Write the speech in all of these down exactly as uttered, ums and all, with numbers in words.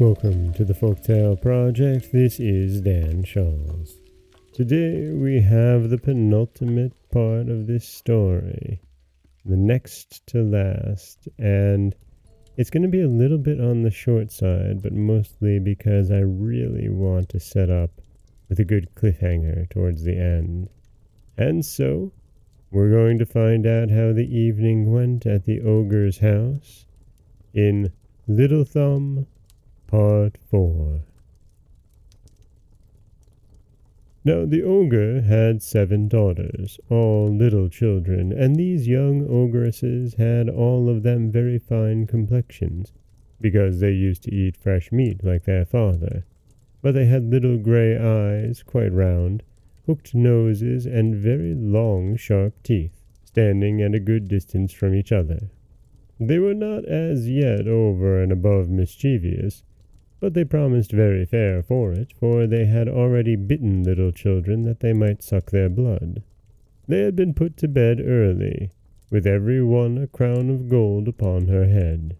Welcome to the Folktale Project. This is Dan Scholz. Today we have the penultimate part of this story, the next to last, and it's going to be a little bit on the short side, but mostly because I really want to set up with a good cliffhanger towards the end. And so, we're going to find out how the evening went at the ogre's house in Little Thumb, Part four. Now the ogre had seven daughters, all little children, and these young ogresses had all of them very fine complexions, because they used to eat fresh meat like their father. But they had little grey eyes, quite round, hooked noses, and very long sharp teeth, standing at a good distance from each other. They were not as yet over and above mischievous, but they promised very fair for it, for they had already bitten little children that they might suck their blood. They had been put to bed early, with every one a crown of gold upon her head.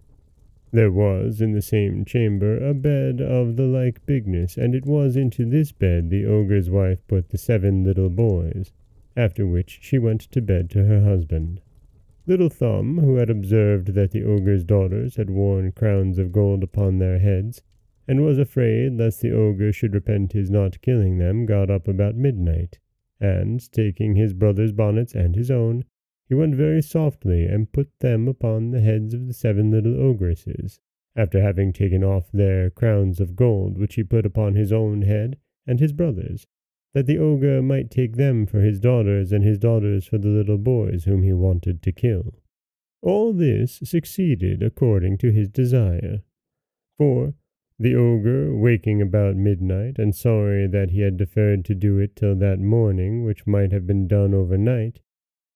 There was in the same chamber a bed of the like bigness, and it was into this bed the ogre's wife put the seven little boys, after which she went to bed to her husband. Little Thumb, who had observed that the ogre's daughters had worn crowns of gold upon their heads, and was afraid lest the ogre should repent his not killing them, got up about midnight, and, taking his brother's bonnets and his own, he went very softly and put them upon the heads of the seven little ogresses, after having taken off their crowns of gold, which he put upon his own head and his brother's, that the ogre might take them for his daughters and his daughters for the little boys whom he wanted to kill. All this succeeded according to his desire, for the ogre, waking about midnight, and sorry that he had deferred to do it till that morning, which might have been done overnight,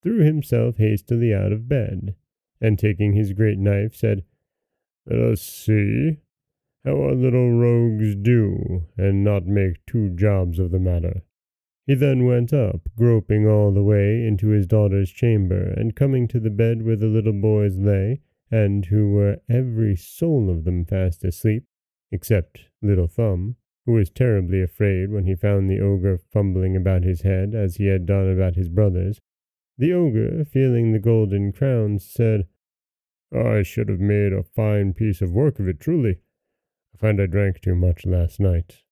threw himself hastily out of bed, and taking his great knife, said, "Let us see how our little rogues do, and not make two jobs of the matter." He then went up, groping all the way into his daughter's chamber, and coming to the bed where the little boys lay, and who were every soul of them fast asleep, except Little Thumb, who was terribly afraid when he found the ogre fumbling about his head as he had done about his brothers. The ogre, feeling the golden crowns, said, "I should have made a fine piece of work of it, truly. I find I drank too much last night."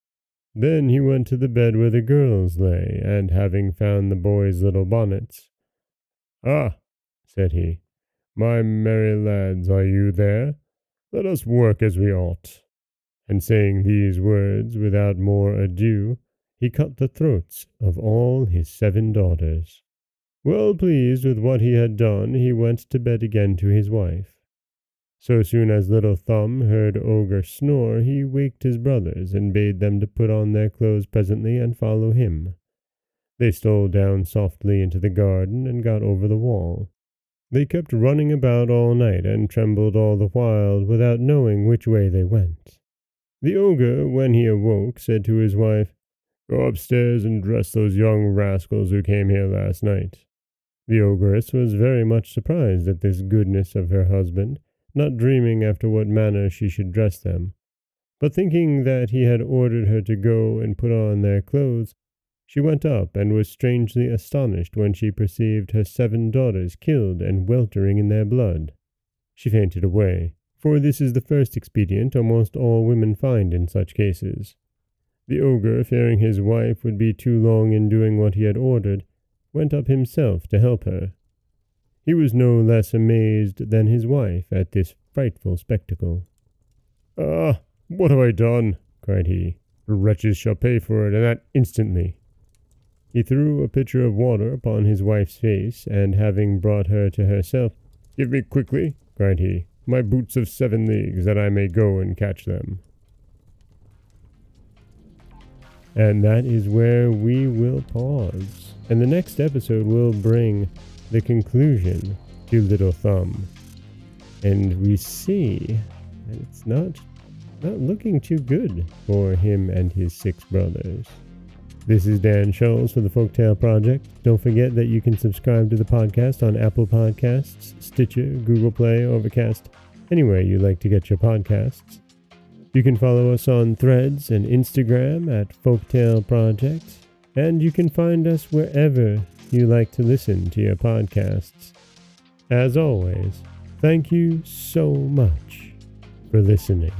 Then he went to the bed where the girls lay, and having found the boys' little bonnets, "Ah," said he, "my merry lads, are you there? Let us work as we ought." And saying these words, without more ado, he cut the throats of all his seven daughters. Well pleased with what he had done, he went to bed again to his wife. So soon as Little Thumb heard Ogre snore, he waked his brothers, and bade them to put on their clothes presently and follow him. They stole down softly into the garden, and got over the wall. They kept running about all night, and trembled all the while, without knowing which way they went. The ogre, when he awoke, said to his wife, "Go upstairs and dress those young rascals who came here last night." The ogress was very much surprised at this goodness of her husband, not dreaming after what manner she should dress them. But thinking that he had ordered her to go and put on their clothes, she went up and was strangely astonished when she perceived her seven daughters killed and weltering in their blood. She fainted away, for this is the first expedient almost all women find in such cases. The ogre, fearing his wife would be too long in doing what he had ordered, went up himself to help her. He was no less amazed than his wife at this frightful spectacle. "Ah, what have I done?" cried he. "The wretches shall pay for it, and that instantly." He threw a pitcher of water upon his wife's face, and having brought her to herself, "Give me quickly," cried he, "my boots of seven leagues, that I may go and catch them." And that is where we will pause, and the next episode will bring the conclusion to Little Thumb, and we see that it's not not looking too good for him and his six brothers. This is Dan Scholz for the Folktale Project. Don't forget that you can subscribe to the podcast on Apple Podcasts, Stitcher, Google Play, Overcast, anywhere you like to get your podcasts. You can follow us on Threads and Instagram at Folktale Project, and you can find us wherever you like to listen to your podcasts. As always, thank you so much for listening.